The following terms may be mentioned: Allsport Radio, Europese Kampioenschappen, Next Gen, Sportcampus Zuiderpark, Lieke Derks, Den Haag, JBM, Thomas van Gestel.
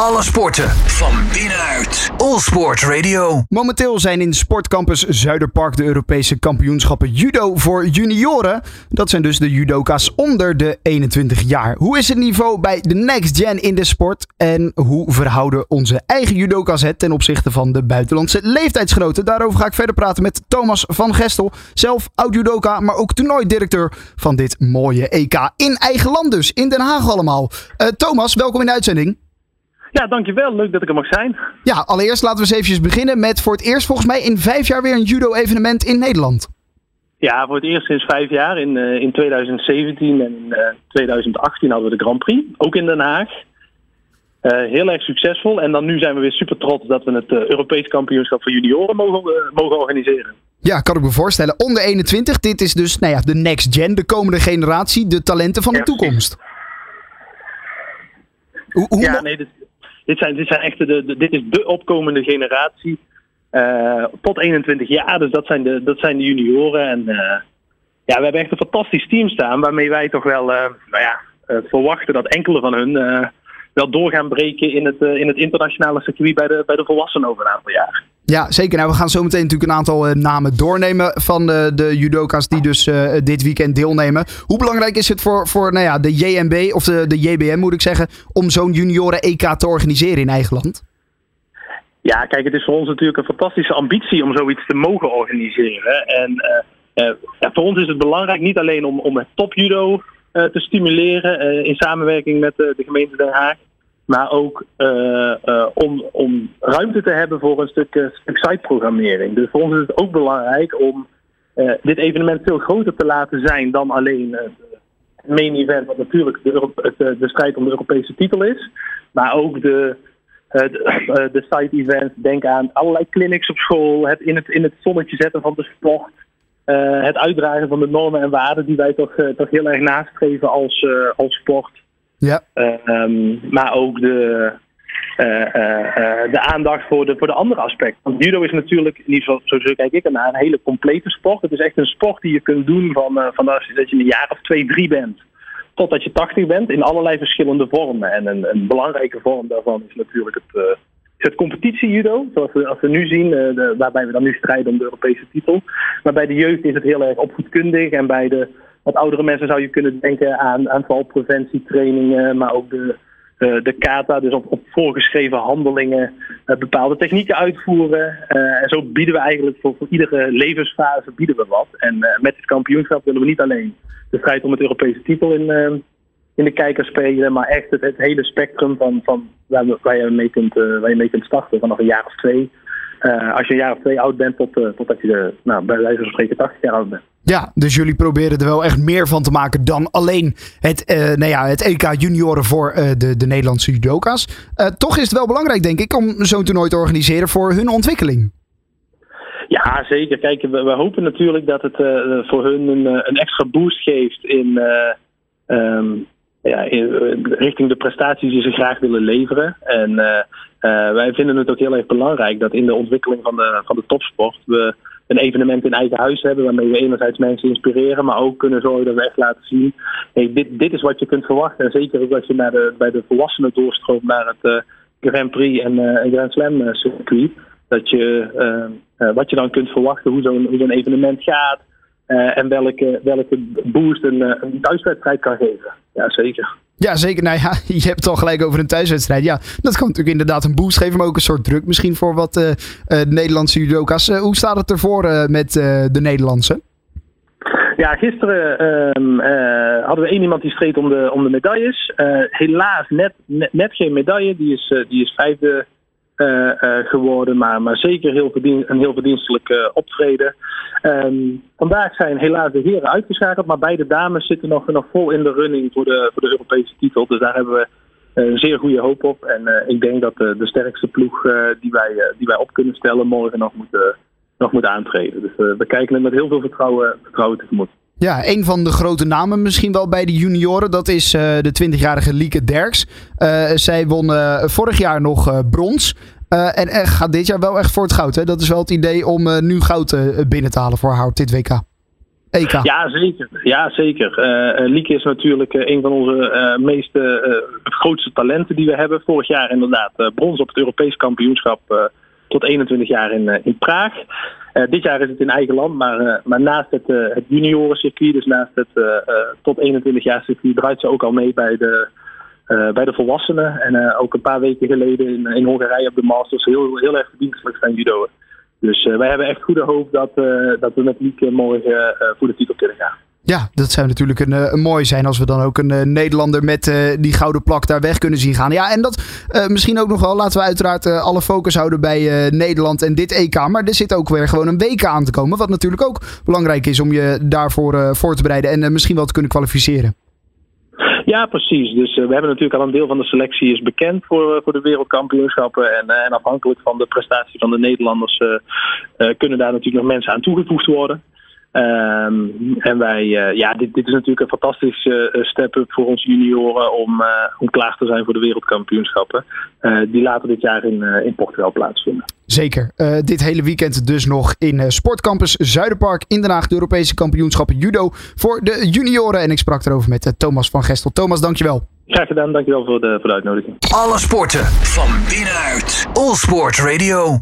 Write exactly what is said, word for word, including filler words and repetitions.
Alle sporten van binnenuit. Allsport Radio. Momenteel zijn in Sportcampus Zuiderpark de Europese Kampioenschappen judo voor junioren. Dat zijn dus de judoka's onder de eenentwintig jaar. Hoe is het niveau bij de next gen in de sport? En hoe verhouden onze eigen judoka's het ten opzichte van de buitenlandse leeftijdsgenoten? Daarover ga ik verder praten met Thomas van Gestel. Zelf oud-judoka, maar ook toernooidirecteur van dit mooie E K. In eigen land dus, in Den Haag allemaal. Uh, Thomas, welkom in de uitzending. Ja, dankjewel. Leuk dat ik er mag zijn. Ja, allereerst laten we eens eventjes beginnen met voor het eerst volgens mij in vijf jaar weer een judo-evenement in Nederland. Ja, voor het eerst sinds vijf jaar. In, uh, in twintig zeventien en in uh, twintig achttien hadden we de Grand Prix, ook in Den Haag. Uh, heel erg succesvol. En dan nu zijn we weer super trots dat we het uh, Europees kampioenschap voor junioren mogen, uh, mogen organiseren. Ja, kan ik me voorstellen. Onder eenentwintig, dit is dus nou ja, de next gen, de komende generatie, de talenten van de ja. toekomst. Hoe, hoe ja, nee, dit, dit, zijn, dit, zijn echt de, de, dit is de opkomende generatie uh, tot eenentwintig jaar. Dus dat zijn de, dat zijn de junioren. En uh, ja, we hebben echt een fantastisch team staan waarmee wij toch wel uh, nou ja, uh, verwachten dat enkele van hun uh, wel door gaan breken in het, uh, in het internationale circuit bij de, bij de volwassenen over een aantal jaar. Ja, zeker. Nou, we gaan zo meteen natuurlijk een aantal uh, namen doornemen van uh, de judoka's die dus uh, dit weekend deelnemen. Hoe belangrijk is het voor, voor nou ja, de J N B, of de, de J B M moet ik zeggen, om zo'n junioren E K te organiseren in eigen land? Ja, kijk, het is voor ons natuurlijk een fantastische ambitie om zoiets te mogen organiseren. En uh, uh, ja, voor ons is het belangrijk niet alleen om, om het topjudo uh, te stimuleren uh, in samenwerking met uh, de gemeente Den Haag. Maar ook uh, uh, om, om ruimte te hebben voor een stuk, uh, stuk siteprogrammering. Dus voor ons is het ook belangrijk om uh, dit evenement veel groter te laten zijn dan alleen het main event, wat natuurlijk de, Europe- de, de strijd om de Europese titel is. Maar ook de, uh, de, uh, de side events, denk aan allerlei clinics op school, het in het, in het zonnetje zetten van de sport. Uh, het uitdragen van de normen en waarden die wij toch, uh, toch heel erg nastreven als, uh, als sport. Ja. Uh, um, maar ook de, uh, uh, uh, de aandacht voor de, voor de andere aspecten. Want judo is natuurlijk, in ieder geval zo kijk ik ernaar, een hele complete sport. Het is echt een sport die je kunt doen van, uh, van dat je een jaar of twee, drie bent. Totdat je tachtig bent in allerlei verschillende vormen. En een, een belangrijke vorm daarvan is natuurlijk het, uh, is het competitie-judo. Zoals we, als we nu zien, uh, de, waarbij we dan nu strijden om de Europese titel. Maar bij de jeugd is het heel erg opvoedkundig en bij de... Wat oudere mensen zou je kunnen denken aan, aan vooral preventietrainingen, maar ook de, de, de kata, dus op, op voorgeschreven handelingen, uh, bepaalde technieken uitvoeren. Uh, en zo bieden we eigenlijk voor, voor iedere levensfase bieden we wat. En uh, met dit kampioenschap willen we niet alleen de strijd om het Europese titel in, uh, in de kijker spelen, maar echt het, het hele spectrum van, van waar, we, waar, je mee kunt, uh, waar je mee kunt starten vanaf een jaar of twee. Uh, als je een jaar of twee oud bent, tot, uh, totdat je de, nou, bij wijze van spreken tachtig jaar oud bent. Ja, dus jullie proberen er wel echt meer van te maken dan alleen het, uh, nou ja, het E K junioren voor uh, de, de Nederlandse judoka's. Uh, toch is het wel belangrijk, denk ik, om zo'n toernooi te organiseren voor hun ontwikkeling. Ja, zeker. Kijk, we, we hopen natuurlijk dat het uh, voor hun een, een extra boost geeft in, uh, um, ja, in, uh, richting de prestaties die ze graag willen leveren. En uh, uh, wij vinden het ook heel erg belangrijk dat in de ontwikkeling van de, van de topsport we een evenement in eigen huis hebben, waarmee we enerzijds mensen inspireren, maar ook kunnen zorgen dat we echt laten zien, hey, dit, dit is wat je kunt verwachten. En zeker ook als je naar de, bij de volwassenen doorstroomt naar het uh, Grand Prix en uh, Grand Slam circuit, dat je uh, uh, wat je dan kunt verwachten, hoe zo'n, hoe zo'n evenement gaat uh, en welke, welke boost een, een thuiswedstrijd kan geven. Ja, zeker. Ja, zeker. Nou ja, je hebt het al gelijk over een thuiswedstrijd. Ja, dat kan natuurlijk inderdaad een boost geven, maar ook een soort druk misschien voor wat uh, uh, Nederlandse judoka's. Uh, hoe staat het ervoor uh, met uh, de Nederlandse? Ja, gisteren um, uh, hadden we één iemand die streed om de, om de medailles. Uh, helaas net, net, net geen medaille. Die is, uh, die is vijfde uh, uh, geworden, maar, maar zeker heel verdien, een heel verdienstelijk uh, optreden. Um, vandaag zijn helaas de heren uitgeschakeld, maar beide dames zitten nog, nog vol in de running voor de, voor de Europese titel. Dus daar hebben we een uh, zeer goede hoop op. En uh, ik denk dat uh, de sterkste ploeg uh, die, wij, uh, die wij op kunnen stellen morgen nog moet, uh, nog moet aantreden. Dus uh, we kijken met heel veel vertrouwen, vertrouwen tegemoet. Ja, een van de grote namen misschien wel bij de junioren, dat is uh, de twintigjarige Lieke Derks. Uh, zij won uh, vorig jaar nog uh, brons. Uh, en echt, gaat dit jaar wel echt voor het goud. Hè? Dat is wel het idee om uh, nu goud uh, binnen te halen voor haar op dit W K. E K. Ja, zeker. Ja, zeker. Uh, Lieke is natuurlijk uh, een van onze uh, meest uh, grootste talenten die we hebben. Vorig jaar inderdaad uh, brons op het Europese Kampioenschap uh, tot eenentwintig jaar in, uh, in Praag. Uh, dit jaar is het in eigen land, maar, uh, maar naast het, uh, het juniorencircuit, dus naast het uh, uh, tot eenentwintig jaar circuit, draait ze ook al mee bij de, uh, bij de volwassenen. En uh, ook een paar weken geleden in, in Hongarije op de Masters heel, heel erg verdienstelijk zijn judoën. Dus uh, wij hebben echt goede hoop dat, uh, dat we met Lieke morgen uh, voor de titel kunnen gaan. Ja, dat zou natuurlijk een, een mooi zijn als we dan ook een uh, Nederlander met uh, die gouden plak daar weg kunnen zien gaan. Ja, en dat uh, misschien ook nog wel. Laten we uiteraard uh, alle focus houden bij uh, Nederland en dit E K. Maar er zit ook weer gewoon een W K aan te komen. Wat natuurlijk ook belangrijk is om je daarvoor uh, voor te bereiden en uh, misschien wel te kunnen kwalificeren. Ja, precies. Dus uh, we hebben natuurlijk al een deel van de selectie is bekend voor, uh, voor de wereldkampioenschappen. En, uh, en afhankelijk van de prestatie van de Nederlanders uh, uh, kunnen daar natuurlijk nog mensen aan toegevoegd worden. Um, en wij, uh, ja, dit, dit is natuurlijk een fantastische uh, step-up voor onze junioren om, uh, om klaar te zijn voor de wereldkampioenschappen. Uh, die later dit jaar in, uh, in Portugal plaatsvinden. Zeker. Uh, dit hele weekend dus nog in uh, Sportcampus Zuiderpark in Den Haag. De Europese kampioenschappen judo voor de junioren. En ik sprak erover met uh, Thomas van Gestel. Thomas, dankjewel. Graag gedaan. Dankjewel voor de, voor de uitnodiging. Alle sporten van binnenuit. Allsport Radio.